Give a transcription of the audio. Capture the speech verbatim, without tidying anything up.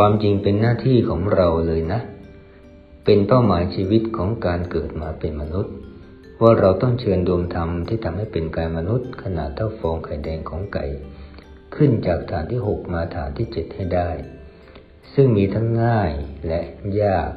ความจริงเป็นหน้าที่ของเราเลยนะเป็นเป้าหมายชีวิตของการเกิดมาเป็นมนุษย์ว่าเราต้องเชิญดวงธรรมที่ทำให้เป็นกายมนุษย์ขนาดเท่าฟองไข่แดงของไก่ขึ้นจากฐานที่หกมาฐานที่เจ็ดให้ได้ซึ่งมีทั้งง่ายและยาก